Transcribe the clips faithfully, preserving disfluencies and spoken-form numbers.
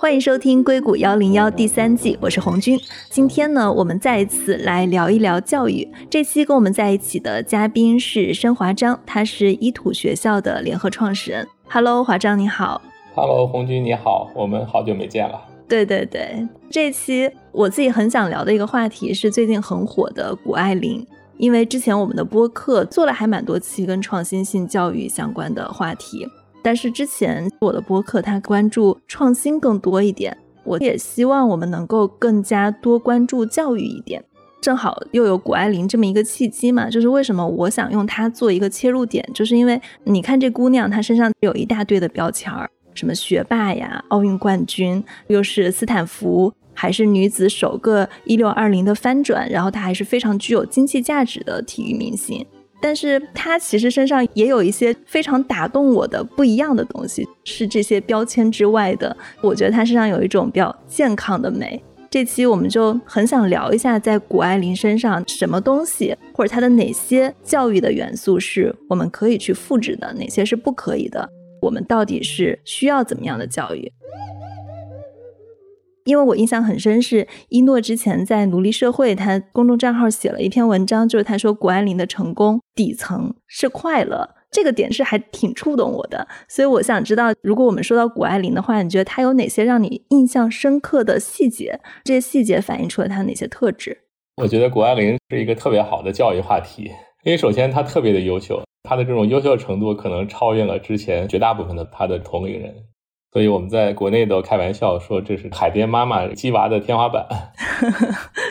欢迎收听硅谷一零一第三季，我是红军。今天呢，我们再一次来聊一聊教育。这期跟我们在一起的嘉宾是申华章，他是伊土学校的联合创始人。Hello， 华章你好。Hello， 红军你好，我们好久没见了。对对对，这期我自己很想聊的一个话题是最近很火的谷爱凌。因为之前我们的播客做了还蛮多期跟创新性教育相关的话题，但是之前我的播客它关注创新更多一点，我也希望我们能够更加多关注教育一点。正好又有谷爱凌这么一个契机嘛，就是为什么我想用它做一个切入点，就是因为你看这姑娘她身上有一大堆的标签，什么学霸呀，奥运冠军，又是斯坦福，还是女子首个一六二零的翻转，然后她还是非常具有经济价值的体育明星。但是她其实身上也有一些非常打动我的不一样的东西，是这些标签之外的。我觉得她身上有一种比较健康的美。这期我们就很想聊一下，在谷爱凌身上什么东西，或者她的哪些教育的元素是我们可以去复制的，哪些是不可以的，我们到底是需要怎么样的教育。因为我印象很深是一诺之前在奴隶社会他公众账号写了一篇文章，就是他说谷爱凌的成功底层是快乐，这个点是还挺触动我的。所以我想知道，如果我们说到谷爱凌的话，你觉得他有哪些让你印象深刻的细节，这些细节反映出了他哪些特质？我觉得谷爱凌是一个特别好的教育话题，因为首先他特别的优秀，他的这种优秀程度可能超越了之前绝大部分的他的同龄人，所以我们在国内都开玩笑说这是海淀妈妈鸡娃的天花板。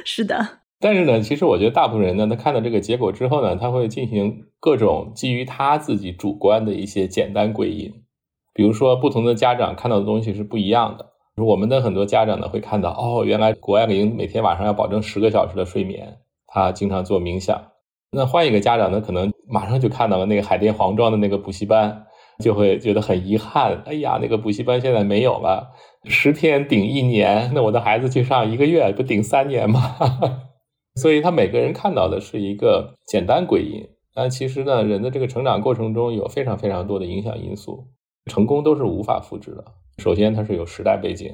是的。但是呢，其实我觉得大部分人呢，他看到这个结果之后呢，他会进行各种基于他自己主观的一些简单归因。比如说不同的家长看到的东西是不一样的，我们的很多家长呢会看到，哦，原来谷爱凌每天晚上要保证十个小时的睡眠，他经常做冥想。那换一个家长呢，可能马上就看到了那个海淀黄庄的那个补习班，就会觉得很遗憾，哎呀，那个补习班现在没有了，十天顶一年，那我的孩子去上一个月不顶三年吗？所以他每个人看到的是一个简单归因，但其实呢，人的这个成长过程中有非常非常多的影响因素，成功都是无法复制的。首先它是有时代背景、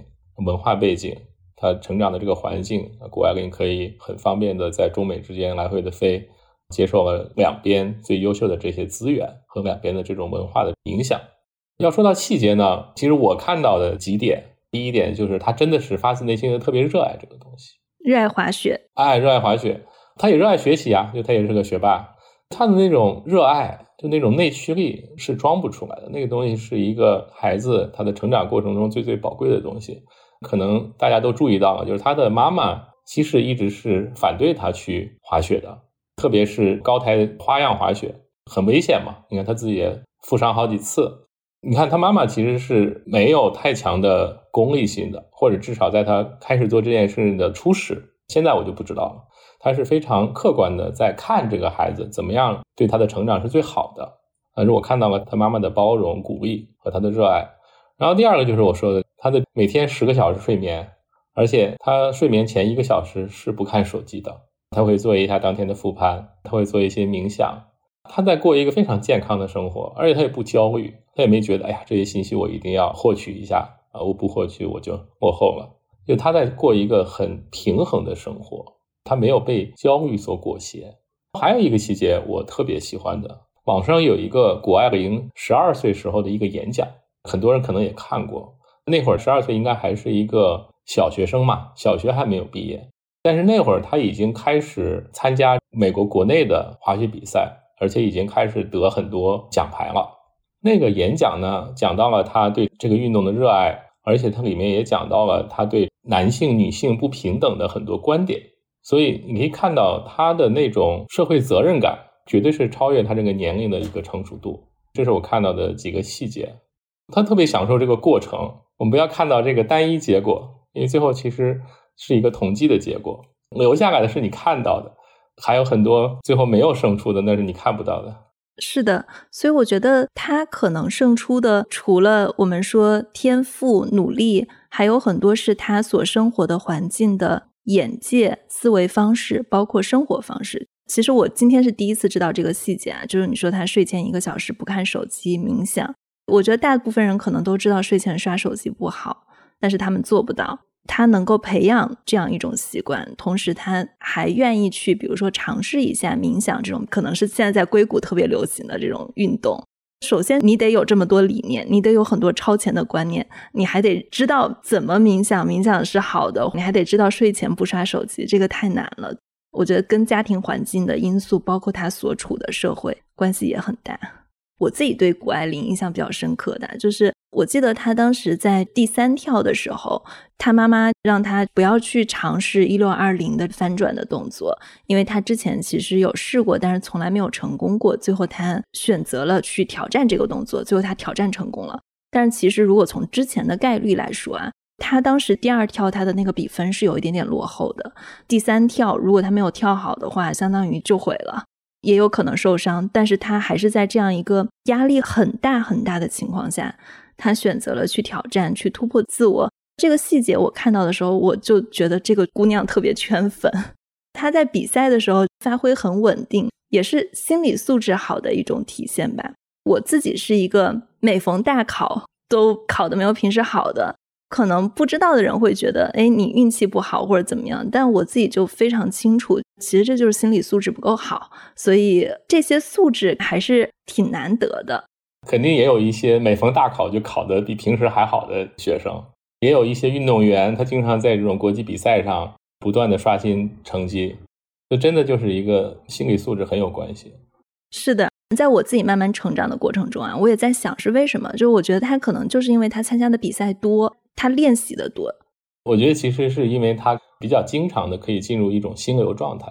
文化背景，它成长的这个环境，谷爱凌可以很方便的在中美之间来回的飞，接受了两边最优秀的这些资源和两边的这种文化的影响。要说到细节呢，其实我看到的几点，第一点就是他真的是发自内心的特别热爱这个东西，热爱滑雪，哎，热爱滑雪，他也热爱学习啊，就他也是个学霸，他的那种热爱，就那种内驱力是装不出来的，那个东西是一个孩子他的成长过程中最最宝贵的东西。可能大家都注意到了，就是他的妈妈其实一直是反对他去滑雪的，特别是高台花样滑雪很危险嘛，你看他自己也负伤好几次。你看他妈妈其实是没有太强的功利性的，或者至少在他开始做这件事的初始，现在我就不知道了，他是非常客观的在看这个孩子怎么样对他的成长是最好的。但是我看到了他妈妈的包容、鼓励和他的热爱。然后第二个就是我说的，他的每天十个小时睡眠，而且他睡眠前一个小时是不看手机的，他会做一下当天的复盘，他会做一些冥想，他在过一个非常健康的生活，而且他也不焦虑，他也没觉得哎呀这些信息我一定要获取一下啊，我不获取我就落后了，就他在过一个很平衡的生活，他没有被焦虑所裹挟。还有一个细节我特别喜欢的，网上有一个谷爱凌十二岁时候的一个演讲，很多人可能也看过，那会儿十二岁应该还是一个小学生嘛，小学还没有毕业，但是那会儿他已经开始参加美国国内的滑雪比赛，而且已经开始得很多奖牌了。那个演讲呢，讲到了他对这个运动的热爱，而且它里面也讲到了他对男性女性不平等的很多观点。所以你可以看到他的那种社会责任感绝对是超越他这个年龄的一个成熟度，这是我看到的几个细节。他特别享受这个过程，我们不要看到这个单一结果，因为最后其实是一个统计的结果，留下来的是你看到的，还有很多最后没有胜出的，那是你看不到的。是的，所以我觉得他可能胜出的，除了我们说天赋、努力，还有很多是他所生活的环境的眼界、思维方式，包括生活方式。其实我今天是第一次知道这个细节啊，就是你说他睡前一个小时不看手机、冥想，我觉得大部分人可能都知道睡前刷手机不好，但是他们做不到。他能够培养这样一种习惯，同时他还愿意去比如说尝试一下冥想，这种可能是现在在硅谷特别流行的这种运动。首先你得有这么多理念，你得有很多超前的观念，你还得知道怎么冥想，冥想是好的，你还得知道睡前不刷手机，这个太难了。我觉得跟家庭环境的因素，包括他所处的社会关系也很大。我自己对谷爱凌印象比较深刻的，就是我记得她当时在第三跳的时候，她妈妈让她不要去尝试一六二零的翻转的动作，因为她之前其实有试过，但是从来没有成功过，最后她选择了去挑战这个动作，最后她挑战成功了。但是其实如果从之前的概率来说啊，她当时第二跳她的那个比分是有一点点落后的，第三跳如果她没有跳好的话，相当于就毁了，也有可能受伤，但是他还是在这样一个压力很大很大的情况下，他选择了去挑战，去突破自我。这个细节我看到的时候，我就觉得这个姑娘特别圈粉。她在比赛的时候发挥很稳定，也是心理素质好的一种体现吧。我自己是一个每逢大考都考得没有平时好的，可能不知道的人会觉得，哎，你运气不好或者怎么样，但我自己就非常清楚，其实这就是心理素质不够好，所以这些素质还是挺难得的。肯定也有一些每逢大考就考得比平时还好的学生，也有一些运动员，他经常在这种国际比赛上不断的刷新成绩，这真的就是一个心理素质很有关系。是的，在我自己慢慢成长的过程中啊，我也在想是为什么，就是我觉得他可能就是因为他参加的比赛多，他练习的多。我觉得其实是因为他比较经常的可以进入一种心流状态。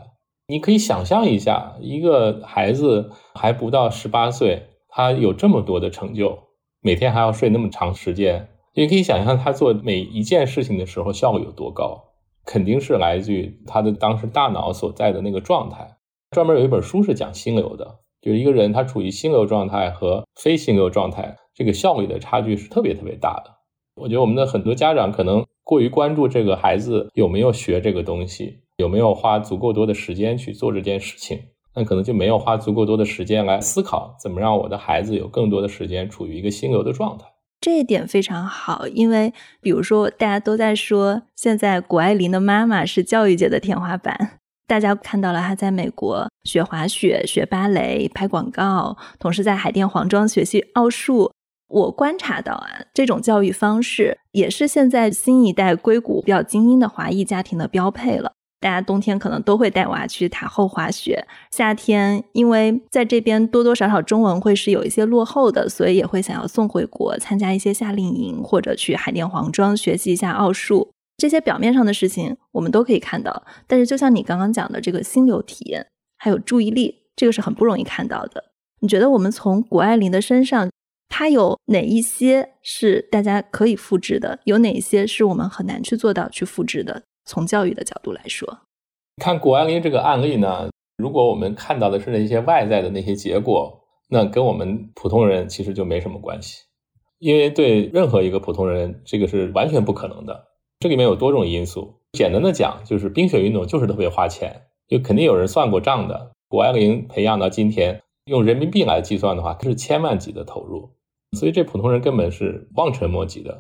你可以想象一下，一个孩子还不到十八岁，他有这么多的成就，每天还要睡那么长时间，你可以想象他做每一件事情的时候效率有多高，肯定是来自于他的当时大脑所在的那个状态。专门有一本书是讲心流的，就是一个人他处于心流状态和非心流状态，这个效率的差距是特别特别大的。我觉得我们的很多家长可能过于关注这个孩子有没有学这个东西，有没有花足够多的时间去做这件事情，那可能就没有花足够多的时间来思考怎么让我的孩子有更多的时间处于一个心流的状态。这一点非常好，因为比如说大家都在说现在谷爱凌的妈妈是教育界的天花板，大家看到了她在美国学滑雪、学芭蕾、拍广告，同时在海淀黄庄学习奥数。我观察到啊，这种教育方式也是现在新一代硅谷比较精英的华裔家庭的标配了。大家冬天可能都会带娃去塔后滑雪，夏天因为在这边多多少少中文会是有一些落后的，所以也会想要送回国参加一些夏令营，或者去海淀黄庄学习一下奥数。这些表面上的事情我们都可以看到，但是就像你刚刚讲的这个心流体验还有注意力，这个是很不容易看到的。你觉得我们从谷爱凌的身上，它有哪一些是大家可以复制的，有哪一些是我们很难去做到去复制的，从教育的角度来说。看谷爱凌这个案例呢，如果我们看到的是那些外在的那些结果，那跟我们普通人其实就没什么关系，因为对任何一个普通人这个是完全不可能的。这里面有多种因素，简单的讲就是冰雪运动就是特别花钱，就肯定有人算过账的。谷爱凌培养到今天用人民币来计算的话，是千万级的投入，所以这普通人根本是望尘莫及的。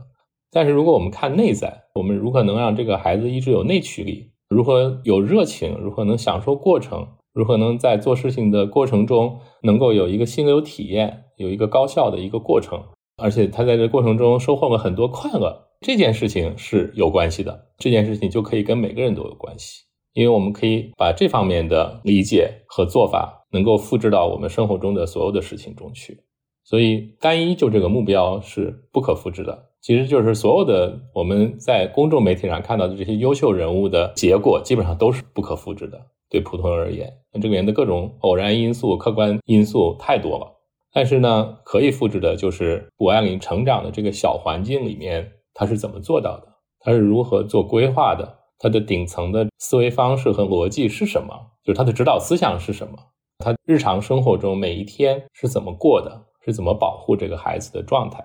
但是如果我们看内在，我们如何能让这个孩子一直有内驱力，如何有热情，如何能享受过程，如何能在做事情的过程中能够有一个心流体验，有一个高效的一个过程，而且他在这过程中收获了很多快乐，这件事情是有关系的。这件事情就可以跟每个人都有关系，因为我们可以把这方面的理解和做法能够复制到我们生活中的所有的事情中去。所以单一就这个目标是不可复制的，其实就是所有的我们在公众媒体上看到的这些优秀人物的结果基本上都是不可复制的，对普通人而言。那这里面的各种偶然因素、客观因素太多了，但是呢可以复制的就是谷爱凌成长的这个小环境里面，他是怎么做到的，他是如何做规划的，他的顶层的思维方式和逻辑是什么，就是他的指导思想是什么，他日常生活中每一天是怎么过的，是怎么保护这个孩子的状态。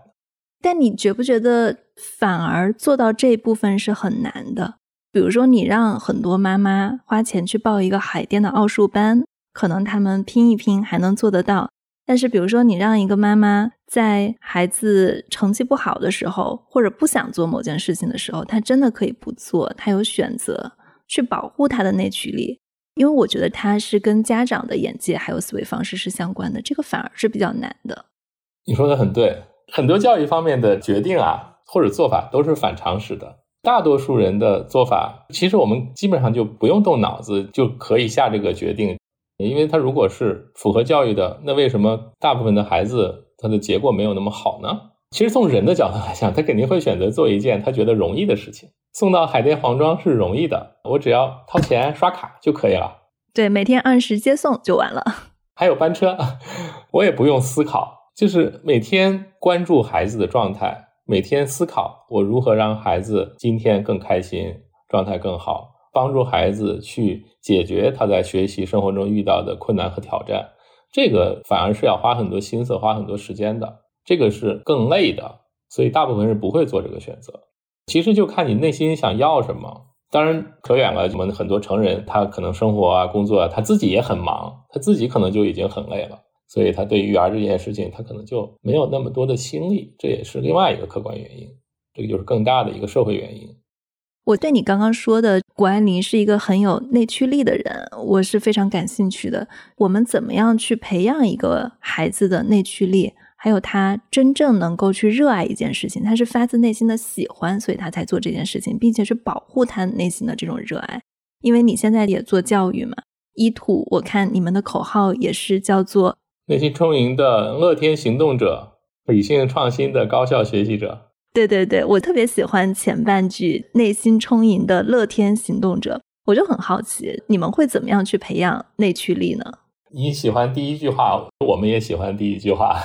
但你觉不觉得反而做到这一部分是很难的？比如说你让很多妈妈花钱去报一个海淀的奥数班，可能他们拼一拼还能做得到，但是比如说你让一个妈妈在孩子成绩不好的时候，或者不想做某件事情的时候，她真的可以不做，她有选择去保护她的内驱力。因为我觉得它是跟家长的眼界还有思维方式是相关的，这个反而是比较难的。你说的很对，很多教育方面的决定啊，或者做法都是反常识的。大多数人的做法，其实我们基本上就不用动脑子就可以下这个决定，因为它如果是符合教育的，那为什么大部分的孩子他的结果没有那么好呢？其实从人的角度来讲，他肯定会选择做一件他觉得容易的事情。送到海淀黄庄是容易的，我只要掏钱刷卡就可以了。对，每天按时接送就完了。还有班车，我也不用思考，就是每天关注孩子的状态，每天思考我如何让孩子今天更开心，状态更好，帮助孩子去解决他在学习生活中遇到的困难和挑战。这个反而是要花很多心思，花很多时间的。这个是更累的，所以大部分人不会做这个选择。其实就看你内心想要什么。当然扯远了，我们很多成人他可能生活啊、工作啊，他自己也很忙，他自己可能就已经很累了，所以他对育儿这件事情他可能就没有那么多的心力，这也是另外一个客观原因，这个就是更大的一个社会原因。我对你刚刚说的谷爱凌是一个很有内驱力的人，我是非常感兴趣的。我们怎么样去培养一个孩子的内驱力，还有他真正能够去热爱一件事情，他是发自内心的喜欢，所以他才做这件事情，并且去保护他内心的这种热爱。因为你现在也做教育嘛，一土我看你们的口号也是叫做内心充盈的乐天行动者，理性创新的高效学习者。对对对，我特别喜欢前半句，内心充盈的乐天行动者。我就很好奇你们会怎么样去培养内驱力呢？你喜欢第一句话，我们也喜欢第一句话。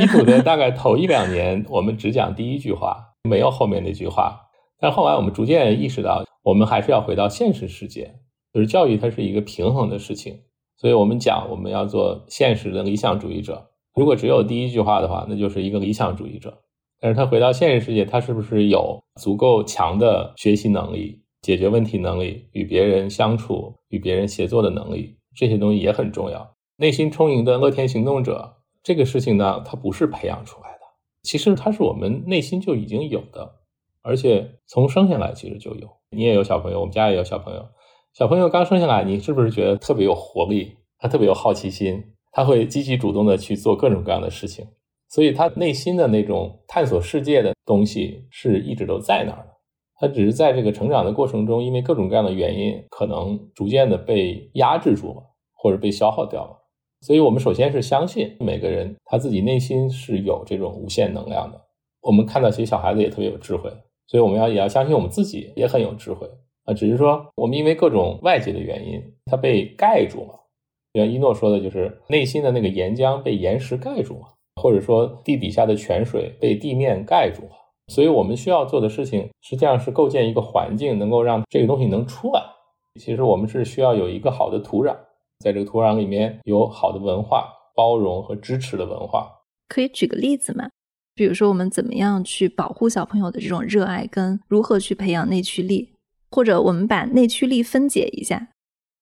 一土的大概头一两年我们只讲第一句话，没有后面那句话。但后来我们逐渐意识到，我们还是要回到现实世界，就是教育它是一个平衡的事情，所以我们讲我们要做现实的理想主义者。如果只有第一句话的话，那就是一个理想主义者，但是他回到现实世界，他是不是有足够强的学习能力、解决问题能力、与别人相处、与别人协作的能力，这些东西也很重要。内心充盈的乐天行动者这个事情呢，它不是培养出来的，其实它是我们内心就已经有的，而且从生下来其实就有。你也有小朋友，我们家也有小朋友，小朋友刚生下来，你是不是觉得特别有活力，他特别有好奇心，他会积极主动的去做各种各样的事情，所以他内心的那种探索世界的东西是一直都在那儿的。他只是在这个成长的过程中，因为各种各样的原因，可能逐渐的被压制住了，或者被消耗掉了。所以我们首先是相信每个人他自己内心是有这种无限能量的。我们看到其实小孩子也特别有智慧，所以我们要也要相信我们自己也很有智慧啊。只是说我们因为各种外界的原因，它被盖住了。像一诺说的，就是内心的那个岩浆被岩石盖住了，或者说地底下的泉水被地面盖住了。所以我们需要做的事情实际上是构建一个环境，能够让这个东西能出来。其实我们是需要有一个好的土壤，在这个土壤里面有好的文化，包容和支持的文化。可以举个例子吗？比如说我们怎么样去保护小朋友的这种热爱，跟如何去培养内驱力，或者我们把内驱力分解一下。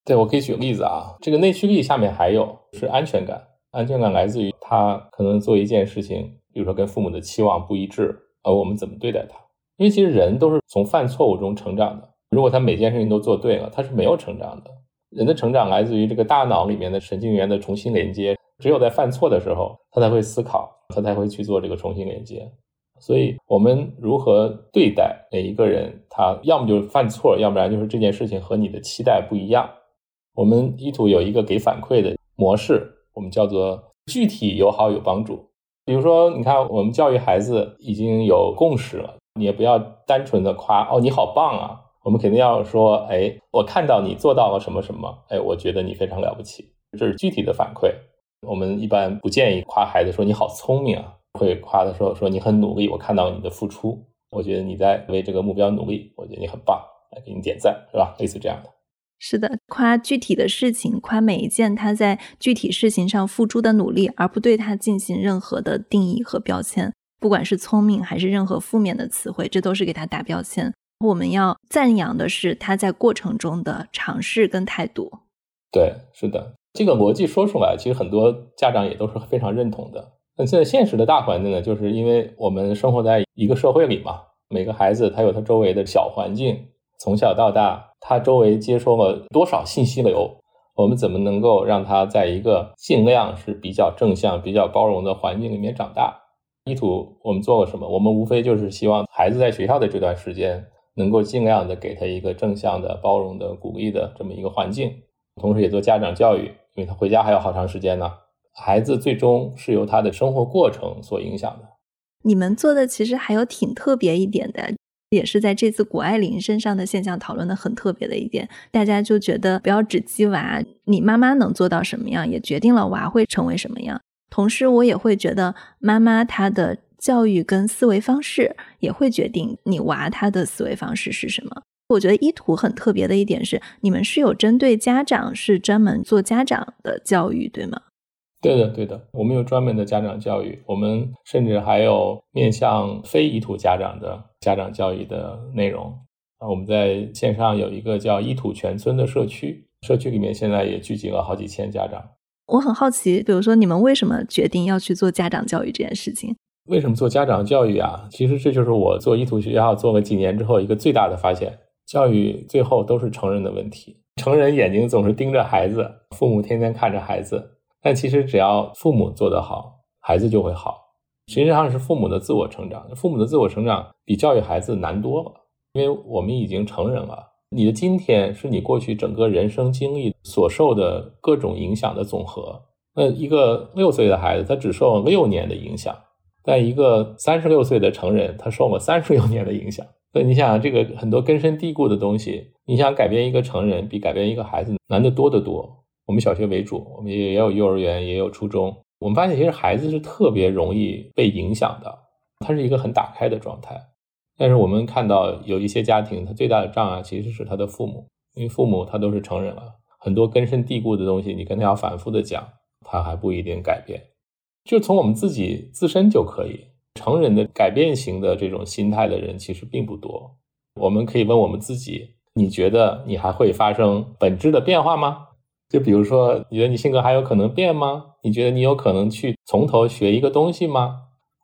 对，我可以举个例子啊。这个内驱力下面还有是安全感，安全感来自于他可能做一件事情，比如说跟父母的期望不一致，而我们怎么对待他。因为其实人都是从犯错误中成长的，如果他每件事情都做对了，他是没有成长的。人的成长来自于这个大脑里面的神经元的重新连接，只有在犯错的时候他才会思考，他才会去做这个重新连接。所以我们如何对待每一个人，他要么就是犯错，要不然就是这件事情和你的期待不一样。我们一土有一个给反馈的模式，我们叫做具体友好有帮助。比如说你看我们教育孩子已经有共识了，你也不要单纯的夸哦你好棒啊，我们肯定要说，哎，我看到你做到了什么什么，哎，我觉得你非常了不起，这是具体的反馈。我们一般不建议夸孩子说你好聪明啊，会夸他说说你很努力，我看到你的付出，我觉得你在为这个目标努力，我觉得你很棒，来给你点赞，是吧？类似这样的。是的，夸具体的事情，夸每一件他在具体事情上付出的努力，而不对他进行任何的定义和标签，不管是聪明还是任何负面的词汇，这都是给他打标签。我们要赞扬的是他在过程中的尝试跟态度。对，是的，这个逻辑说出来，其实很多家长也都是非常认同的。那在现实的大环境呢，就是因为我们生活在一个社会里嘛，每个孩子他有他周围的小环境，从小到大他周围接收了多少信息流，我们怎么能够让他在一个尽量是比较正向比较包容的环境里面长大。意图我们做了什么？我们无非就是希望孩子在学校的这段时间能够尽量的给他一个正向的包容的鼓励的这么一个环境，同时也做家长教育，因为他回家还有好长时间呢。孩子最终是由他的生活过程所影响的。你们做的其实还有挺特别一点的，也是在这次谷爱凌身上的现象讨论的很特别的一点，大家就觉得不要只激娃，你妈妈能做到什么样也决定了娃会成为什么样。同时我也会觉得妈妈她的教育跟思维方式也会决定你娃她的思维方式是什么。我觉得一图很特别的一点是，你们是有针对家长，是专门做家长的教育，对吗？对的对的，我们有专门的家长教育，我们甚至还有面向非依图家长的家长教育的内容。我们在线上有一个叫依图全村的社区，社区里面现在也聚集了好几千家长。我很好奇，比如说你们为什么决定要去做家长教育这件事情？为什么做家长教育啊？其实这就是我做依图学校做了几年之后一个最大的发现，教育最后都是成人的问题。成人眼睛总是盯着孩子，父母天天看着孩子，但其实只要父母做得好，孩子就会好。实际上是父母的自我成长，父母的自我成长比教育孩子难多了，因为我们已经成人了，你的今天是你过去整个人生经历所受的各种影响的总和。那一个六岁的孩子他只受了六年的影响，但一个三十六岁的成人他受了三十六年的影响。所以你想这个很多根深蒂固的东西，你想改变一个成人比改变一个孩子难得多得多。我们小学为主，我们也有幼儿园，也有初中，我们发现其实孩子是特别容易被影响的，它是一个很打开的状态。但是我们看到有一些家庭他最大的障碍其实是他的父母，因为父母他都是成人了，很多根深蒂固的东西你跟他要反复的讲，他还不一定改变。就从我们自己自身就可以，成人的改变型的这种心态的人其实并不多。我们可以问我们自己，你觉得你还会发生本质的变化吗？就比如说，你觉得你性格还有可能变吗？你觉得你有可能去从头学一个东西吗？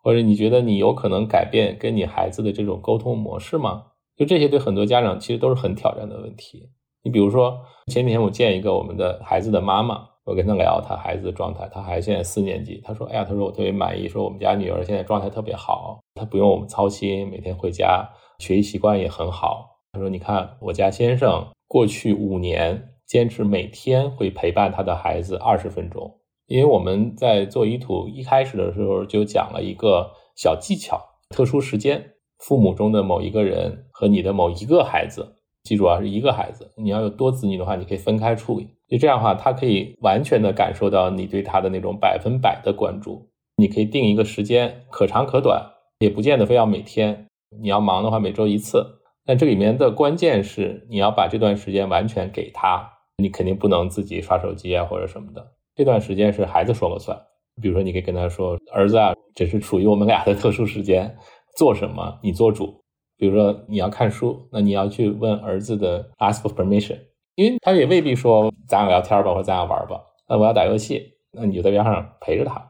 或者你觉得你有可能改变跟你孩子的这种沟通模式吗？就这些对很多家长其实都是很挑战的问题。你比如说，前几天我见一个我们的孩子的妈妈，我跟她聊她孩子的状态，她孩子现在四年级，她说：“哎呀，她说我特别满意，说我们家女儿现在状态特别好，她不用我们操心，每天回家学习习惯也很好。”她说：“你看我家先生过去五年。”坚持每天会陪伴他的孩子二十分钟，因为我们在做依图一开始的时候就讲了一个小技巧，特殊时间，父母中的某一个人和你的某一个孩子，记住啊，是一个孩子，你要有多子女的话你可以分开处理，就这样的话他可以完全的感受到你对他的那种百分百的关注。你可以定一个时间，可长可短，也不见得非要每天，你要忙的话每周一次，但这里面的关键是你要把这段时间完全给他，你肯定不能自己刷手机啊或者什么的，这段时间是孩子说了算。比如说你可以跟他说，儿子啊，这是属于我们俩的特殊时间，做什么你做主。比如说你要看书，那你要去问儿子的 ask for permission， 因为他也未必说咱俩聊天吧或者咱俩玩吧，那我要打游戏，那你就在边上陪着他。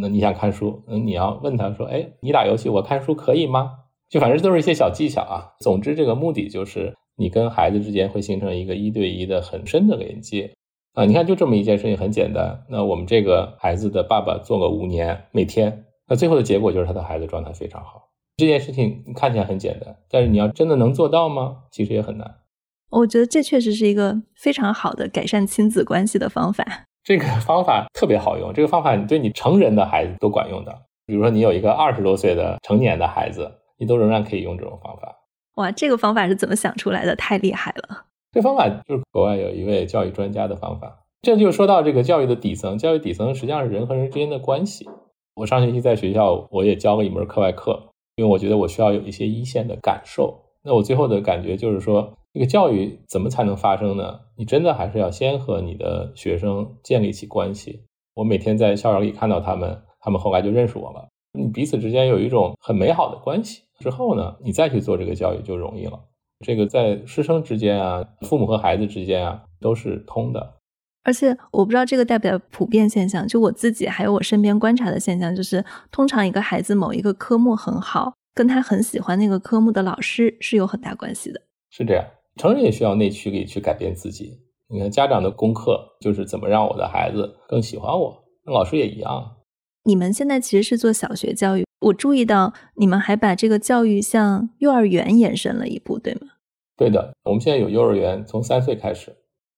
那你想看书，那你要问他说，哎，你打游戏我看书可以吗？就反正都是一些小技巧啊，总之这个目的就是你跟孩子之间会形成一个一对一的很深的连接啊！你看就这么一件事情很简单，那我们这个孩子的爸爸做了五年每天，那最后的结果就是他的孩子状态非常好。这件事情看起来很简单，但是你要真的能做到吗？其实也很难。我觉得这确实是一个非常好的改善亲子关系的方法，这个方法特别好用，这个方法你对你成人的孩子都管用的，比如说你有一个二十多岁的成年的孩子，你都仍然可以用这种方法。哇，这个方法是怎么想出来的？太厉害了。这方法就是国外有一位教育专家的方法。这就说到这个教育的底层，教育底层实际上是人和人之间的关系。我上学期在学校我也教了一门课外课，因为我觉得我需要有一些一线的感受。那我最后的感觉就是说，这个教育怎么才能发生呢？你真的还是要先和你的学生建立起关系。我每天在校园里看到他们，他们后来就认识我了，你彼此之间有一种很美好的关系之后呢，你再去做这个教育就容易了。这个在师生之间啊，父母和孩子之间啊，都是通的。而且我不知道这个代表普遍现象，就我自己还有我身边观察的现象，就是通常一个孩子某一个科目很好，跟他很喜欢那个科目的老师是有很大关系的。是这样，成人也需要内驱力去改变自己。你看家长的功课就是怎么让我的孩子更喜欢我，那老师也一样。你们现在其实是做小学教育，我注意到你们还把这个教育向幼儿园延伸了一步，对吗？对的，我们现在有幼儿园，从三岁开始。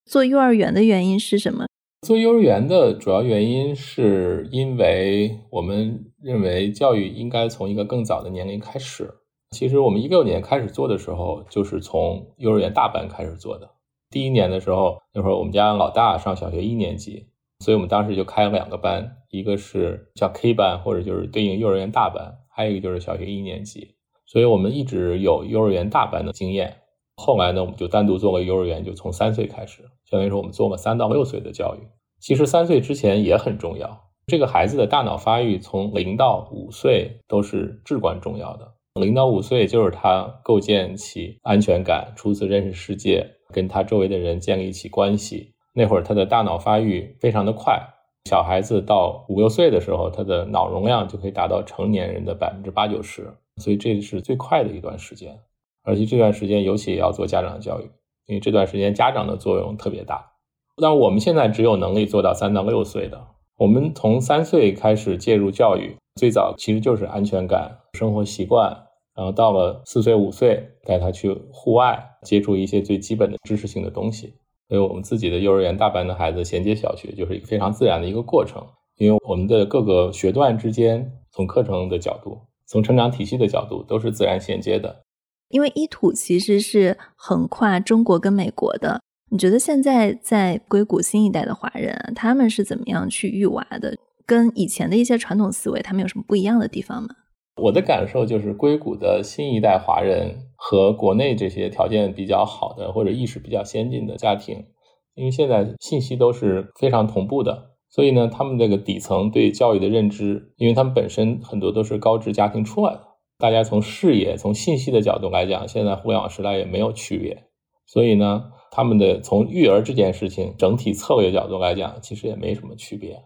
做幼儿园的原因是什么？做幼儿园的主要原因是因为我们认为教育应该从一个更早的年龄开始。其实我们一六年开始做的时候，就是从幼儿园大班开始做的。第一年的时候，那会儿我们家老大上小学一年级，所以我们当时就开了两个班，一个是叫 K 班，或者就是对应幼儿园大班，还有一个就是小学一年级。所以我们一直有幼儿园大班的经验。后来呢，我们就单独做了幼儿园，就从三岁开始，相当于说我们做了三到六岁的教育。其实三岁之前也很重要，这个孩子的大脑发育从零到五岁都是至关重要的。零到五岁就是他构建起安全感，初次认识世界，跟他周围的人建立起关系。那会儿他的大脑发育非常的快，小孩子到五六岁的时候，他的脑容量就可以达到成年人的 百分之八九十， 所以这是最快的一段时间。而且这段时间尤其也要做家长教育，因为这段时间家长的作用特别大。但我们现在只有能力做到三到六岁的，我们从三岁开始介入教育，最早其实就是安全感、生活习惯，然后到了四岁五岁带他去户外接触一些最基本的知识性的东西。所以我们自己的幼儿园大班的孩子衔接小学就是一个非常自然的一个过程，因为我们的各个学段之间，从课程的角度，从成长体系的角度，都是自然衔接的。因为一土其实是横跨中国跟美国的，你觉得现在在硅谷新一代的华人、啊、他们是怎么样去育娃的？跟以前的一些传统思维他们有什么不一样的地方吗？我的感受就是硅谷的新一代华人和国内这些条件比较好的或者意识比较先进的家庭，因为现在信息都是非常同步的，所以呢，他们这个底层对教育的认知，因为他们本身很多都是高知家庭出来的，大家从视野、从信息的角度来讲，现在互联网时代也没有区别，所以呢，他们的从育儿这件事情整体策略角度来讲，其实也没什么区别。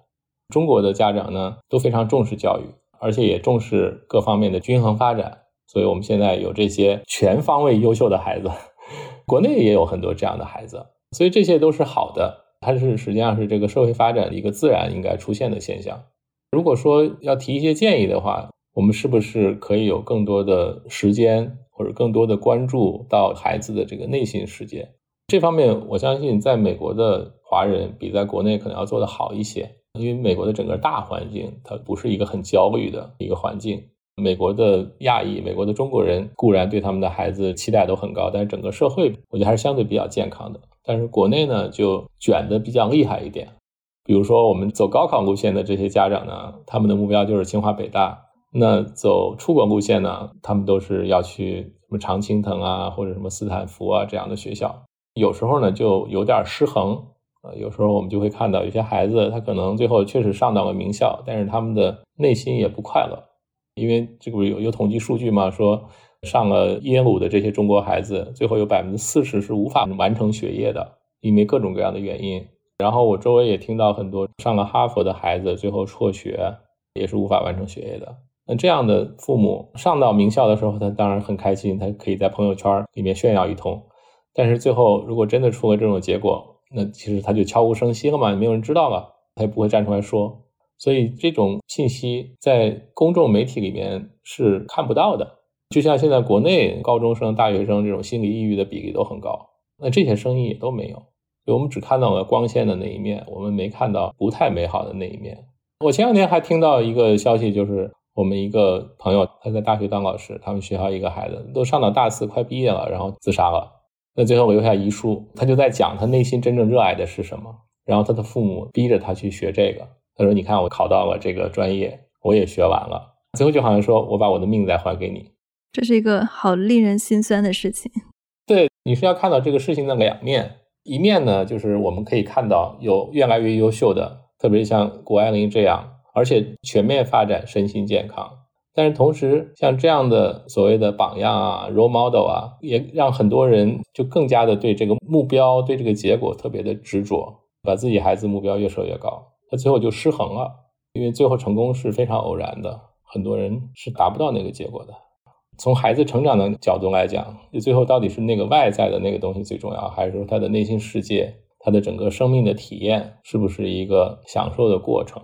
中国的家长呢，都非常重视教育，而且也重视各方面的均衡发展，所以我们现在有这些全方位优秀的孩子，国内也有很多这样的孩子，所以这些都是好的，它是实际上是这个社会发展的一个自然应该出现的现象。如果说要提一些建议的话，我们是不是可以有更多的时间或者更多的关注到孩子的这个内心世界？这方面我相信在美国的华人比在国内可能要做得好一些，因为美国的整个大环境它不是一个很焦虑的一个环境。美国的亚裔、美国的中国人固然对他们的孩子期待都很高，但是整个社会我觉得还是相对比较健康的。但是国内呢就卷得比较厉害一点，比如说我们走高考路线的这些家长呢，他们的目标就是清华北大，那走出国路线呢，他们都是要去什么常青藤啊，或者什么斯坦福啊这样的学校。有时候呢就有点失衡，有时候我们就会看到有些孩子他可能最后确实上到了名校，但是他们的内心也不快乐。因为这个有有统计数据嘛，说上了耶鲁的这些中国孩子最后有 百分之四十 是无法完成学业的，因为各种各样的原因。然后我周围也听到很多上了哈佛的孩子最后辍学也是无法完成学业的。那这样的父母上到名校的时候他当然很开心，他可以在朋友圈里面炫耀一通，但是最后如果真的出了这种结果，那其实他就悄无声息了嘛，没有人知道了，他也不会站出来说。所以这种信息在公众媒体里面是看不到的，就像现在国内高中生、大学生这种心理抑郁的比例都很高，那这些声音也都没有，所以我们只看到了光鲜的那一面，我们没看到不太美好的那一面。我前两天还听到一个消息，就是我们一个朋友他在大学当老师，他们学校一个孩子都上到大四快毕业了，然后自杀了，那最后留下遗书，他就在讲他内心真正热爱的是什么，然后他的父母逼着他去学这个，他说你看我考到了这个专业，我也学完了，最后就好像说我把我的命再还给你。这是一个好令人心酸的事情。对，你是要看到这个事情的两面，一面呢就是我们可以看到有越来越优秀的，特别是像谷爱凌这样，而且全面发展身心健康。但是同时像这样的所谓的榜样啊、 role model 啊，也让很多人就更加的对这个目标、对这个结果特别的执着，把自己孩子目标越设越高，他最后就失衡了，因为最后成功是非常偶然的，很多人是达不到那个结果的。从孩子成长的角度来讲，最后到底是那个外在的那个东西最重要，还是说他的内心世界，他的整个生命的体验是不是一个享受的过程。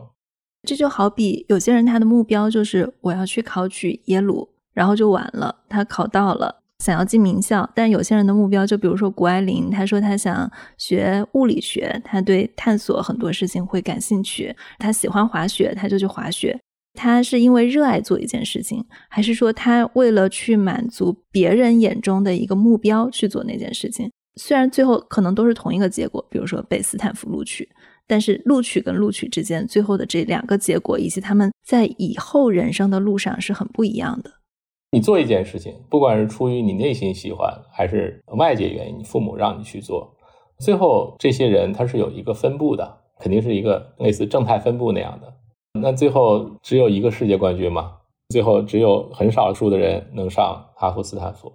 这就好比有些人他的目标就是我要去考取耶鲁，然后就完了，他考到了想要进名校。但有些人的目标就比如说谷爱凌，他说他想学物理学，他对探索很多事情会感兴趣，他喜欢滑雪他就去滑雪。他是因为热爱做一件事情，还是说他为了去满足别人眼中的一个目标去做那件事情？虽然最后可能都是同一个结果，比如说被斯坦福录取，但是录取跟录取之间最后的这两个结果以及他们在以后人生的路上是很不一样的。你做一件事情，不管是出于你内心喜欢还是外界原因，你父母让你去做，最后这些人他是有一个分布的，肯定是一个类似正态分布那样的。那最后只有一个世界冠军嘛，最后只有很少数的人能上哈佛斯坦福。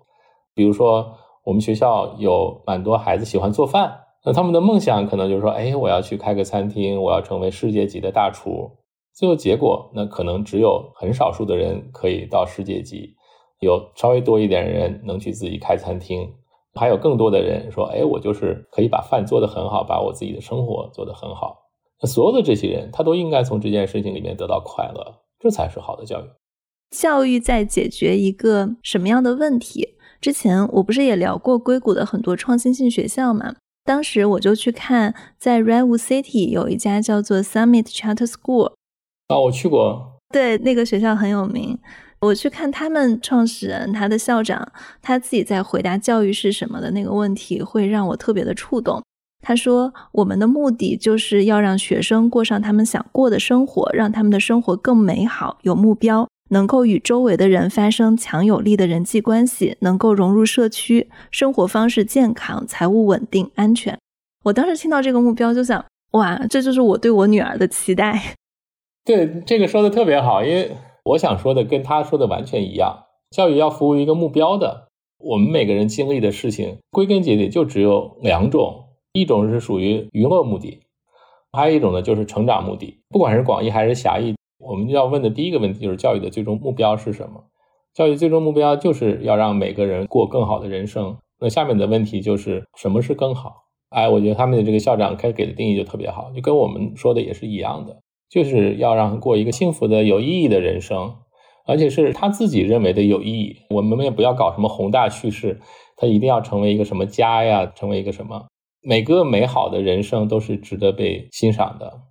比如说我们学校有蛮多孩子喜欢做饭，那他们的梦想可能就是说，哎，我要去开个餐厅，我要成为世界级的大厨。最后结果那可能只有很少数的人可以到世界级，有稍微多一点人能去自己开餐厅，还有更多的人说，哎，我就是可以把饭做得很好，把我自己的生活做得很好。那所有的这些人他都应该从这件事情里面得到快乐，这才是好的教育。教育在解决一个什么样的问题？之前我不是也聊过硅谷的很多创新性学校嘛？当时我就去看在 Redwood City 有一家叫做 Summit Charter School。 啊，我去过，对，那个学校很有名。我去看他们创始人他的校长他自己在回答教育是什么的那个问题，会让我特别的触动。他说我们的目的就是要让学生过上他们想过的生活，让他们的生活更美好，有目标，能够与周围的人发生强有力的人际关系，能够融入社区，生活方式健康，财务稳定，安全。我当时听到这个目标就想，哇，这就是我对我女儿的期待。对，这个说的特别好，因为我想说的跟他说的完全一样。教育要服务一个目标的，我们每个人经历的事情归根结底就只有两种，一种是属于娱乐目的，还有一种呢就是成长目的。不管是广义还是狭义，我们要问的第一个问题就是教育的最终目标是什么？教育最终目标就是要让每个人过更好的人生。那下面的问题就是什么是更好？哎，我觉得他们的这个校长给的定义就特别好，就跟我们说的也是一样的，就是要让过一个幸福的有意义的人生，而且是他自己认为的有意义。我们也不要搞什么宏大叙事，他一定要成为一个什么家呀，成为一个什么，每个美好的人生都是值得被欣赏的。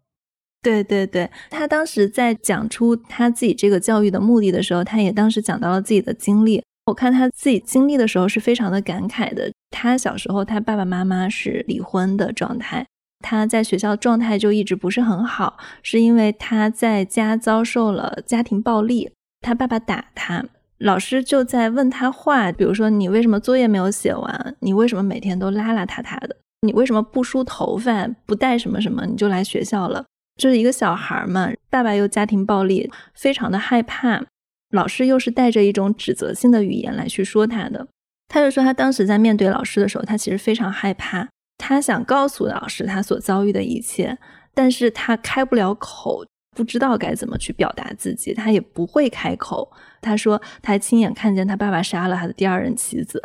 对对对，他当时在讲出他自己这个教育的目的的时候，他也当时讲到了自己的经历。我看他自己经历的时候是非常的感慨的。他小时候他爸爸妈妈是离婚的状态，他在学校状态就一直不是很好，是因为他在家遭受了家庭暴力，他爸爸打他，老师就在问他话，比如说你为什么作业没有写完，你为什么每天都邋邋遢遢的，你为什么不梳头发，不戴什么什么你就来学校了。这是一个小孩嘛，爸爸又家庭暴力，非常的害怕，老师又是带着一种指责性的语言来去说他的。他就说他当时在面对老师的时候他其实非常害怕，他想告诉老师他所遭遇的一切，但是他开不了口，不知道该怎么去表达自己，他也不会开口。他说他亲眼看见他爸爸杀了他的第二任妻子，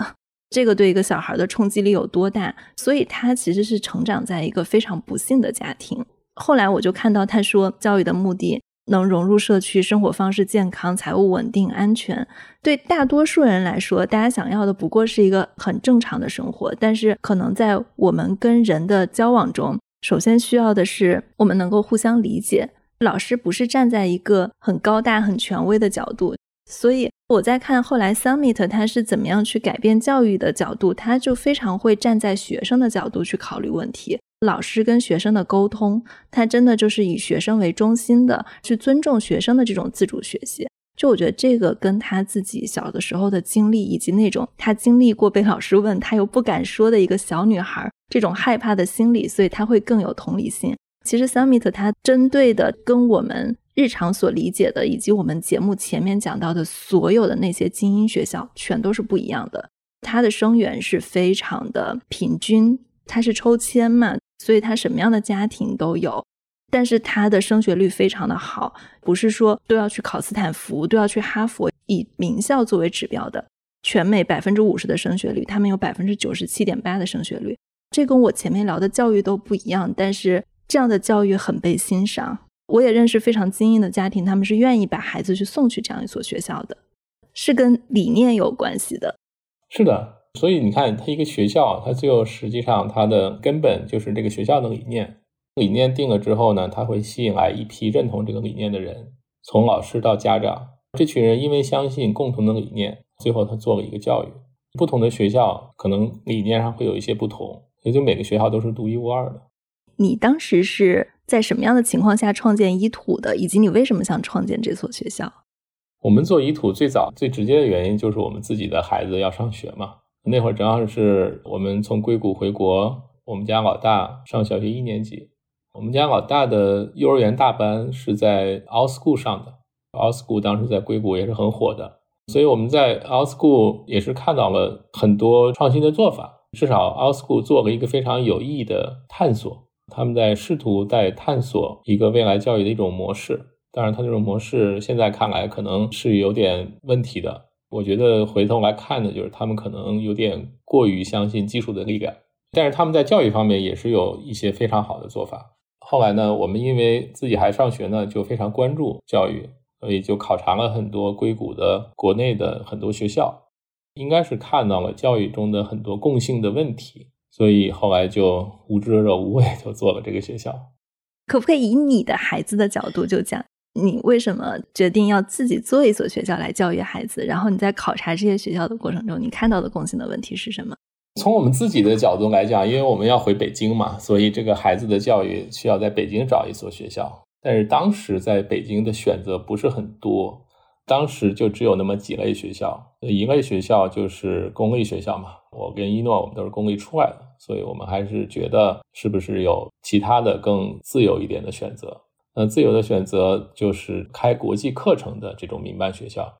这个对一个小孩的冲击力有多大，所以他其实是成长在一个非常不幸的家庭。后来我就看到他说教育的目的能融入社区，生活方式健康，财务稳定，安全。对大多数人来说，大家想要的不过是一个很正常的生活，但是可能在我们跟人的交往中，首先需要的是我们能够互相理解。老师不是站在一个很高大很权威的角度，所以我在看后来 Summit 他是怎么样去改变教育的角度，他就非常会站在学生的角度去考虑问题。老师跟学生的沟通，他真的就是以学生为中心的，去尊重学生的这种自主学习。就我觉得这个跟他自己小的时候的经历，以及那种他经历过被老师问他又不敢说的一个小女孩这种害怕的心理，所以他会更有同理心。其实 Summit 他针对的跟我们日常所理解的，以及我们节目前面讲到的所有的那些精英学校全都是不一样的，它的生源是非常的平均，它是抽签嘛，所以他什么样的家庭都有，但是他的升学率非常的好，不是说都要去考斯坦福，都要去哈佛，以名校作为指标的。全美 百分之五十 的升学率，他们有 百分之九十七点八 的升学率。这跟我前面聊的教育都不一样，但是这样的教育很被欣赏。我也认识非常精英的家庭，他们是愿意把孩子去送去这样一所学校的，是跟理念有关系的。是的，所以你看它一个学校，它最后实际上它的根本就是这个学校的理念，理念定了之后呢，它会吸引来一批认同这个理念的人，从老师到家长，这群人因为相信共同的理念，最后他做了一个教育。不同的学校可能理念上会有一些不同，也就每个学校都是独一无二的。你当时是在什么样的情况下创建一土的，以及你为什么想创建这所学校？我们做一土最早最直接的原因就是我们自己的孩子要上学嘛。那会儿正好是我们从硅谷回国，我们家老大上小学一年级，我们家老大的幼儿园大班是在 All School 上的。 All School 当时在硅谷也是很火的，所以我们在 All School 也是看到了很多创新的做法，至少 All School 做了一个非常有意义的探索，他们在试图在探索一个未来教育的一种模式。当然他这种模式现在看来可能是有点问题的，我觉得回头来看的就是他们可能有点过于相信技术的力量，但是他们在教育方面也是有一些非常好的做法。后来呢，我们因为自己还上学呢，就非常关注教育，所以就考察了很多硅谷的国内的很多学校，应该是看到了教育中的很多共性的问题，所以后来就无知者无畏就做了这个学校。可不可以以你的孩子的角度就讲，你为什么决定要自己做一所学校来教育孩子，然后你在考察这些学校的过程中，你看到的共性的问题是什么？从我们自己的角度来讲，因为我们要回北京嘛，所以这个孩子的教育需要在北京找一所学校，但是当时在北京的选择不是很多，当时就只有那么几类学校，一类学校就是公立学校嘛，我跟一诺我们都是公立出来的，所以我们还是觉得是不是有其他的更自由一点的选择。那自由的选择就是开国际课程的这种民办学校，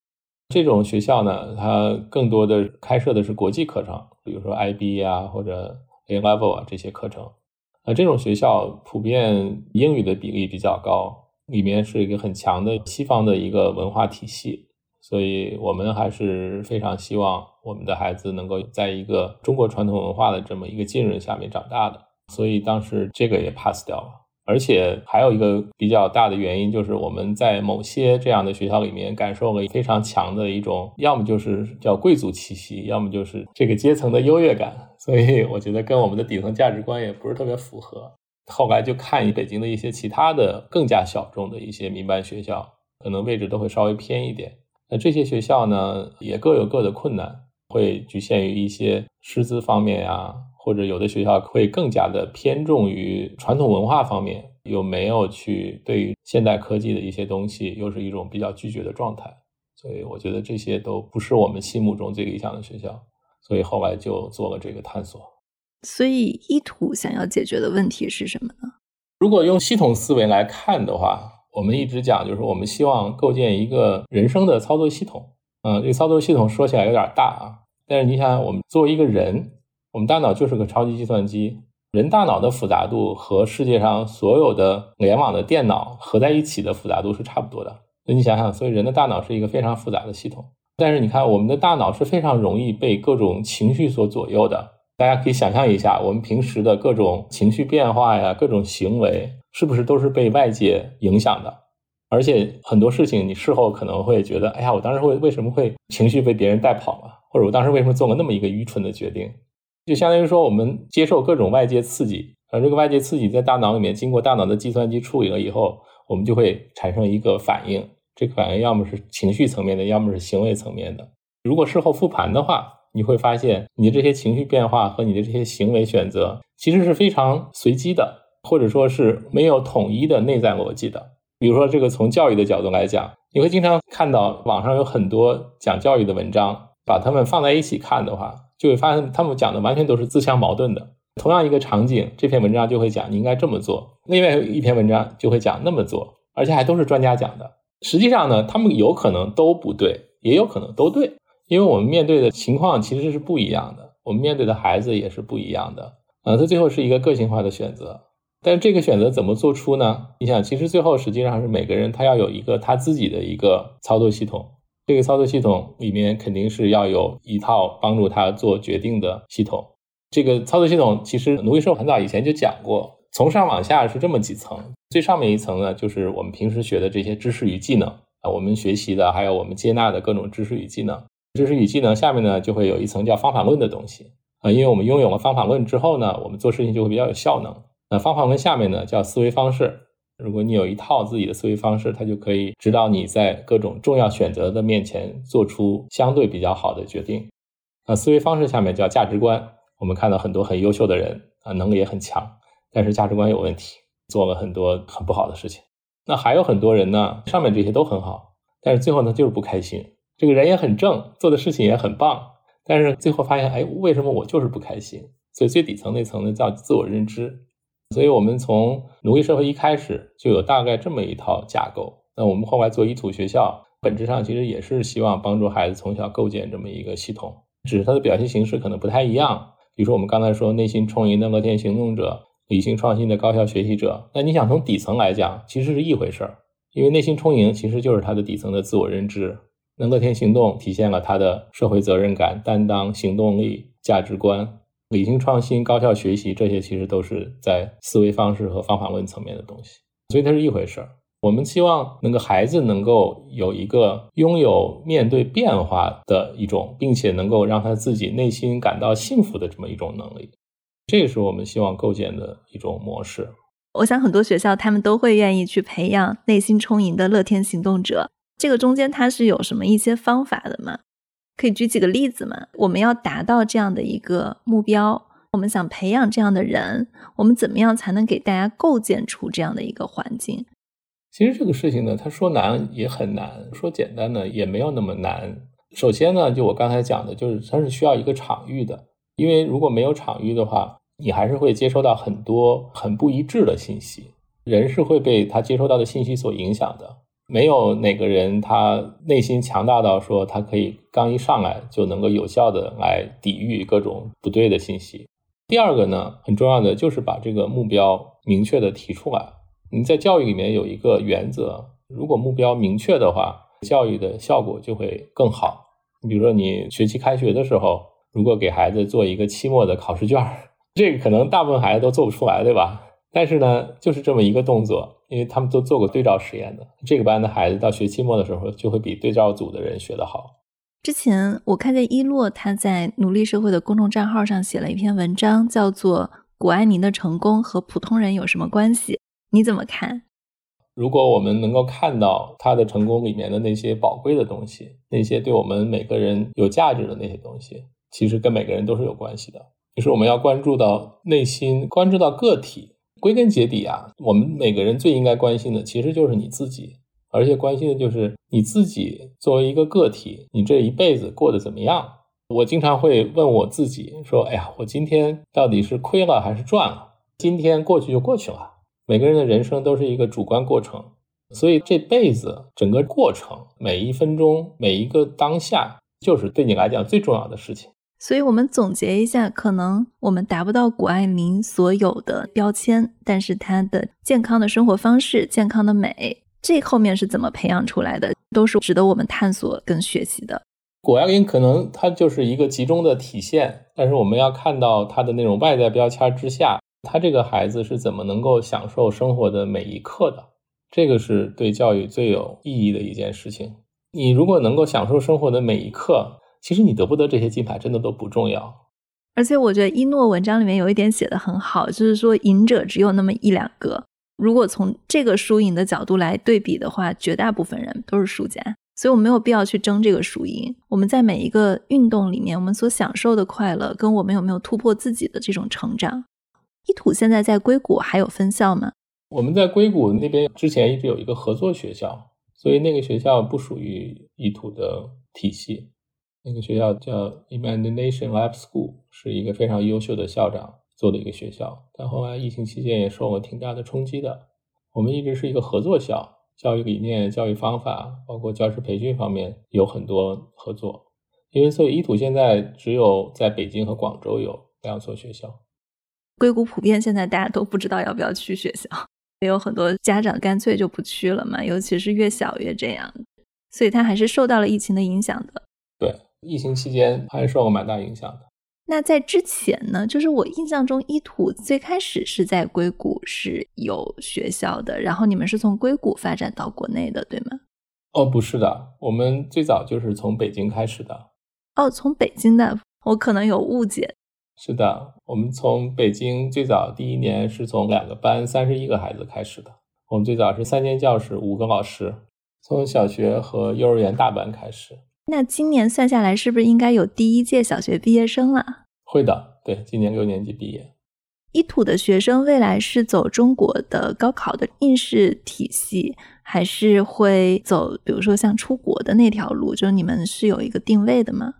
这种学校呢，它更多的开设的是国际课程，比如说 I B 啊或者 A-Level 啊这些课程。那这种学校普遍英语的比例比较高，里面是一个很强的西方的一个文化体系，所以我们还是非常希望我们的孩子能够在一个中国传统文化的这么一个浸润下面长大的，所以当时这个也 pass 掉了。而且还有一个比较大的原因就是我们在某些这样的学校里面感受了非常强的一种，要么就是叫贵族气息，要么就是这个阶层的优越感，所以我觉得跟我们的底层价值观也不是特别符合。后来就看北京的一些其他的更加小众的一些民办学校，可能位置都会稍微偏一点，那这些学校呢也各有各的困难，会局限于一些师资方面啊，或者有的学校会更加的偏重于传统文化方面，有没有去对于现代科技的一些东西又是一种比较拒绝的状态，所以我觉得这些都不是我们心目中最理想的学校，所以后来就做了这个探索。所以一土想要解决的问题是什么呢？如果用系统思维来看的话，我们一直讲就是我们希望构建一个人生的操作系统。嗯，这个操作系统说起来有点大啊，但是你想我们作为一个人，我们大脑就是个超级计算机，人大脑的复杂度和世界上所有的联网的电脑合在一起的复杂度是差不多的，所以你想想，所以人的大脑是一个非常复杂的系统。但是你看我们的大脑是非常容易被各种情绪所左右的，大家可以想象一下我们平时的各种情绪变化呀，各种行为是不是都是被外界影响的，而且很多事情你事后可能会觉得，哎呀，我当时会为什么会情绪被别人带跑了，或者我当时为什么做了那么一个愚蠢的决定，就相当于说我们接受各种外界刺激，而这个外界刺激在大脑里面经过大脑的计算机处理了以后，我们就会产生一个反应，这个反应要么是情绪层面的，要么是行为层面的。如果事后复盘的话，你会发现你的这些情绪变化和你的这些行为选择其实是非常随机的，或者说是没有统一的内在逻辑的。比如说这个从教育的角度来讲，你会经常看到网上有很多讲教育的文章，把它们放在一起看的话，就会发现他们讲的完全都是自相矛盾的。同样一个场景，这篇文章就会讲你应该这么做，另外一篇文章就会讲那么做，而且还都是专家讲的。实际上呢，他们有可能都不对，也有可能都对，因为我们面对的情况其实是不一样的，我们面对的孩子也是不一样的，啊，它最后是一个个性化的选择。但这个选择怎么做出呢？你想，其实最后实际上是每个人他要有一个他自己的一个操作系统，这个操作系统里面肯定是要有一套帮助他做决定的系统。这个操作系统其实奴役社会很早以前就讲过，从上往下是这么几层。最上面一层呢，就是我们平时学的这些知识与技能啊，我们学习的还有我们接纳的各种知识与技能。知识与技能下面呢，就会有一层叫方法论的东西啊，因为我们拥有了方法论之后呢，我们做事情就会比较有效能。那方法论下面呢，叫思维方式。如果你有一套自己的思维方式，它就可以指导你在各种重要选择的面前做出相对比较好的决定。那思维方式下面叫价值观。我们看到很多很优秀的人啊，能力也很强，但是价值观有问题，做了很多很不好的事情。那还有很多人呢，上面这些都很好，但是最后呢就是不开心。这个人也很正，做的事情也很棒，但是最后发现，哎，为什么我就是不开心？所以最底层那层呢叫自我认知。所以我们从奴役社会一开始就有大概这么一套架构。那我们后来做依土学校，本质上其实也是希望帮助孩子从小构建这么一个系统，只是它的表现形式可能不太一样。比如说我们刚才说内心充盈的乐天行动者，理性创新的高效学习者，那你想从底层来讲其实是一回事儿，因为内心充盈其实就是它的底层的自我认知，那乐天行动体现了它的社会责任感、担当、行动力、价值观，理性创新、高效学习，这些其实都是在思维方式和方法论层面的东西，所以它是一回事儿。我们希望那个孩子能够有一个拥有面对变化的一种，并且能够让他自己内心感到幸福的这么一种能力，这是我们希望构建的一种模式。我想很多学校他们都会愿意去培养内心充盈的乐天行动者，这个中间它是有什么一些方法的吗？可以举几个例子吗？我们要达到这样的一个目标，我们想培养这样的人，我们怎么样才能给大家构建出这样的一个环境？其实这个事情呢，它说难也很难，说简单呢也没有那么难。首先呢，就我刚才讲的，就是它是需要一个场域的，因为如果没有场域的话，你还是会接收到很多很不一致的信息，人是会被他接收到的信息所影响的。没有哪个人他内心强大到说他可以刚一上来就能够有效的来抵御各种不对的信息。第二个呢，很重要的就是把这个目标明确的提出来。你在教育里面有一个原则，如果目标明确的话，教育的效果就会更好。比如说你学期开学的时候，如果给孩子做一个期末的考试卷，这个可能大部分孩子都做不出来，对吧？但是呢，就是这么一个动作，因为他们都做过对照实验的，这个班的孩子到学期末的时候就会比对照组的人学得好。之前我看见一洛他在奴隶社会的公众账号上写了一篇文章，叫做古埃尼的成功和普通人有什么关系，你怎么看？如果我们能够看到他的成功里面的那些宝贵的东西，那些对我们每个人有价值的那些东西，其实跟每个人都是有关系的。就是我们要关注到内心，关注到个体。归根结底啊，我们每个人最应该关心的其实就是你自己，而且关心的就是你自己作为一个个体，你这一辈子过得怎么样？我经常会问我自己说，哎呀，我今天到底是亏了还是赚了？今天过去就过去了。每个人的人生都是一个主观过程，所以这辈子整个过程，每一分钟，每一个当下，就是对你来讲最重要的事情。所以我们总结一下，可能我们达不到古爱民所有的标签，但是他的健康的生活方式、健康的美，这后面是怎么培养出来的，都是值得我们探索跟学习的。古爱民可能它就是一个集中的体现，但是我们要看到它的那种外在标签之下，他这个孩子是怎么能够享受生活的每一刻的，这个是对教育最有意义的一件事情。你如果能够享受生活的每一刻，其实你得不得这些金牌真的都不重要。而且我觉得一诺文章里面有一点写得很好，就是说赢者只有那么一两个，如果从这个输赢的角度来对比的话，绝大部分人都是输家，所以我们没有必要去争这个输赢。我们在每一个运动里面，我们所享受的快乐跟我们有没有突破自己的这种成长。依土现在在硅谷还有分校吗？我们在硅谷那边之前一直有一个合作学校，所以那个学校不属于依土的体系。那个学校叫 Imagination Lab School， 是一个非常优秀的校长做的一个学校，但后来疫情期间也受了挺大的冲击的。我们一直是一个合作校，教育理念、教育方法，包括教师培训方面有很多合作。因为所以依土现在只有在北京和广州有两所学校。硅谷普遍现在大家都不知道要不要去学校，也有很多家长干脆就不去了嘛，尤其是越小越这样，所以它还是受到了疫情的影响的。对，疫情期间还是受到蛮大影响的。那在之前呢，就是我印象中一土最开始是在硅谷是有学校的，然后你们是从硅谷发展到国内的对吗？哦，不是的，我们最早就是从北京开始的。哦，从北京的，我可能有误解。是的，我们从北京最早第一年是从两个班三十一个孩子开始的，我们最早是三间教室五个老师，从小学和幼儿园大班开始。那今年算下来是不是应该有第一届小学毕业生了？会的，对，今年六年级毕业。一土的学生未来是走中国的高考的应试体系，还是会走比如说像出国的那条路，就是你们是有一个定位的吗？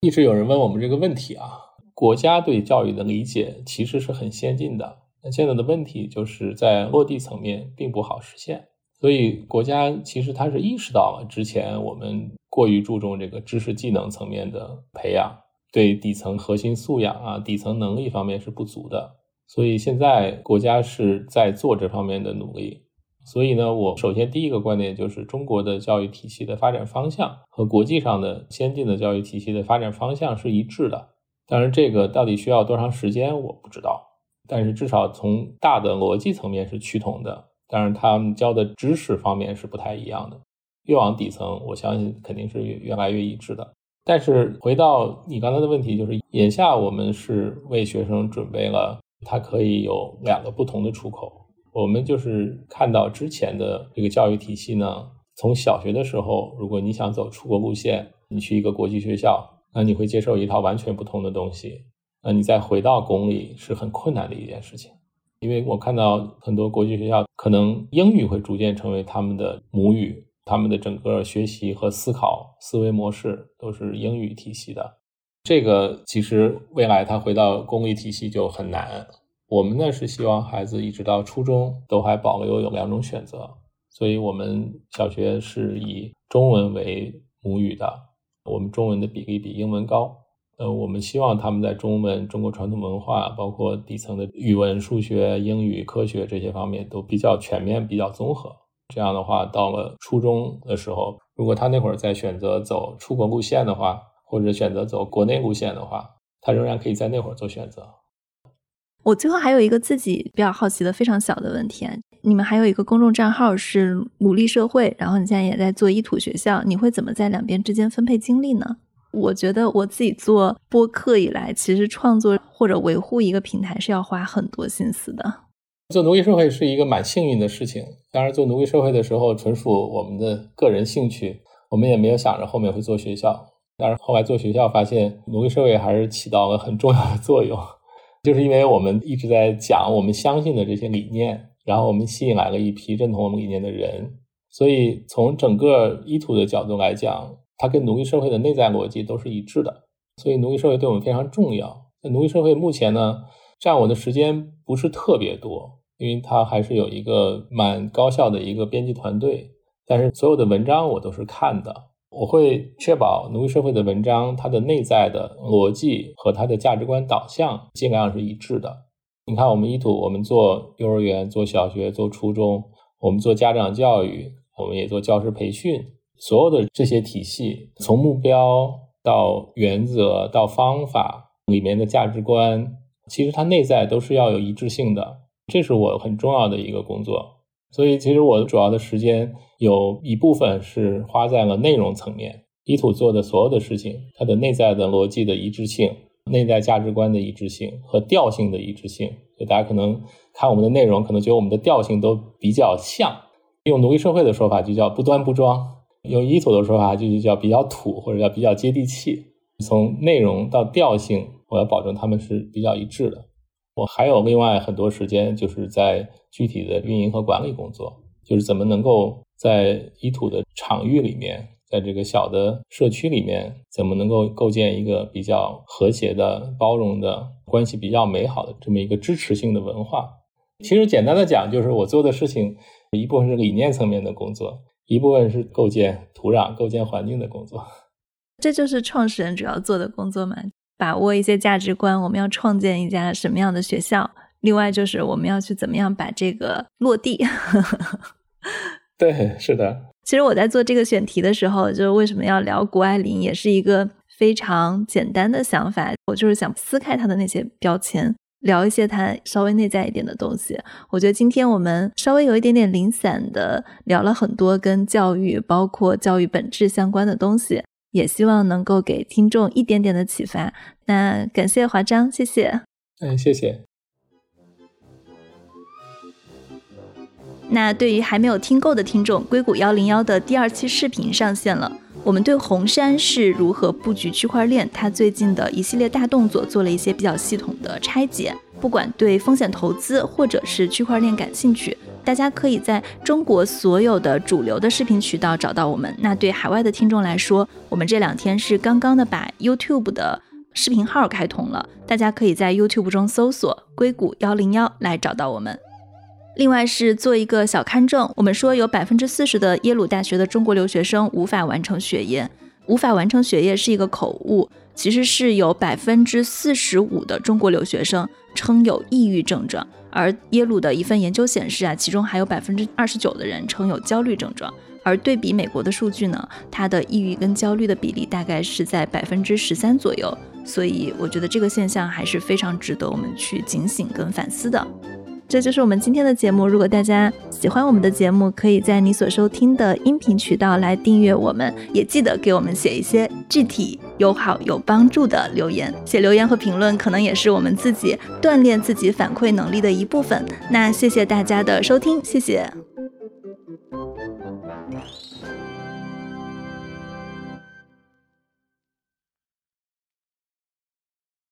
一直有人问我们这个问题啊，国家对教育的理解其实是很先进的，那现在的问题就是在落地层面并不好实现，所以国家其实它是意识到了之前我们过于注重这个知识技能层面的培养，对底层核心素养啊、底层能力方面是不足的，所以现在国家是在做这方面的努力。所以呢，我首先第一个观点就是中国的教育体系的发展方向和国际上的先进的教育体系的发展方向是一致的，当然这个到底需要多长时间我不知道，但是至少从大的逻辑层面是趋同的，当然他们教的知识方面是不太一样的，越往底层我相信肯定是越来越一致的。但是回到你刚才的问题，就是眼下我们是为学生准备了它可以有两个不同的出口。我们就是看到之前的这个教育体系呢，从小学的时候如果你想走出国路线，你去一个国际学校，那你会接受一套完全不同的东西，那你再回到公立是很困难的一件事情。因为我看到很多国际学校可能英语会逐渐成为他们的母语，他们的整个学习和思考思维模式都是英语体系的，这个其实未来他回到公立体系就很难。我们呢是希望孩子一直到初中都还保留有两种选择，所以我们小学是以中文为母语的，我们中文的比例比英文高，呃，我们希望他们在中文、中国传统文化，包括底层的语文、数学、英语、科学这些方面都比较全面、比较综合。这样的话，到了初中的时候，如果他那会儿再选择走出国路线的话，或者选择走国内路线的话，他仍然可以在那会儿做选择。我最后还有一个自己比较好奇的非常小的问题，你们还有一个公众账号是努力社会，然后你现在也在做一土学校，你会怎么在两边之间分配精力呢？我觉得我自己做播客以来，其实创作或者维护一个平台是要花很多心思的。做奴隶社会是一个蛮幸运的事情，当然做奴隶社会的时候纯属我们的个人兴趣，我们也没有想着后面会做学校，当然后来做学校发现奴隶社会还是起到了很重要的作用，就是因为我们一直在讲我们相信的这些理念，然后我们吸引来了一批认同我们理念的人，所以从整个一土的角度来讲，它跟奴隶社会的内在逻辑都是一致的，所以奴隶社会对我们非常重要。奴隶社会目前呢占我的时间不是特别多，因为它还是有一个蛮高效的一个编辑团队，但是所有的文章我都是看的，我会确保奴隶社会的文章它的内在的逻辑和它的价值观导向尽量是一致的。你看我们一土，我们做幼儿园、做小学、做初中，我们做家长教育，我们也做教师培训，所有的这些体系从目标到原则到方法里面的价值观，其实它内在都是要有一致性的，这是我很重要的一个工作。所以其实我主要的时间有一部分是花在了内容层面，一土做的所有的事情它的内在的逻辑的一致性、内在价值观的一致性和调性的一致性，就大家可能看我们的内容可能觉得我们的调性都比较像，用奴隶社会的说法就叫不端不装，用一土的说法就叫比较土或者叫比较接地气，从内容到调性我要保证他们是比较一致的。我还有另外很多时间就是在具体的运营和管理工作，就是怎么能够在一土的场域里面，在这个小的社区里面，怎么能够构建一个比较和谐的、包容的、关系比较美好的这么一个支持性的文化。其实简单的讲，就是我做的事情一部分是理念层面的工作，一部分是构建土壤、构建环境的工作。这就是创始人主要做的工作嘛。把握一些价值观，我们要创建一家什么样的学校，另外就是我们要去怎么样把这个落地。对，是的。其实我在做这个选题的时候，就是为什么要聊谷爱凌，也是一个非常简单的想法，我就是想撕开她的那些标签，聊一些它稍微内在一点的东西。我觉得今天我们稍微有一点点零散的聊了很多跟教育，包括教育本质相关的东西，也希望能够给听众一点点的启发。那感谢华章，谢谢。嗯，谢谢。那对于还没有听够的听众，硅谷一零一的第二期视频上线了，我们对红杉是如何布局区块链，它最近的一系列大动作做了一些比较系统的拆解。不管对风险投资或者是区块链感兴趣，大家可以在中国所有的主流的视频渠道找到我们。那对海外的听众来说，我们这两天是刚刚的把 YouTube 的视频号开通了，大家可以在 YouTube 中搜索硅谷一零一来找到我们。另外是做一个小勘证，我们说有 百分之四十 的耶鲁大学的中国留学生无法完成学业，无法完成学业是一个口误，其实是有 百分之四十五 的中国留学生称有抑郁症状，而耶鲁的一份研究显示啊，其中还有 百分之二十九 的人称有焦虑症状，而对比美国的数据呢，它的抑郁跟焦虑的比例大概是在 百分之十三 左右，所以我觉得这个现象还是非常值得我们去警醒跟反思的。这就是我们今天的节目，如果大家喜欢我们的节目，可以在你所收听的音频渠道来订阅我们，也记得给我们写一些具体友好有帮助的留言，写留言和评论可能也是我们自己锻炼自己反馈能力的一部分。那谢谢大家的收听，谢谢。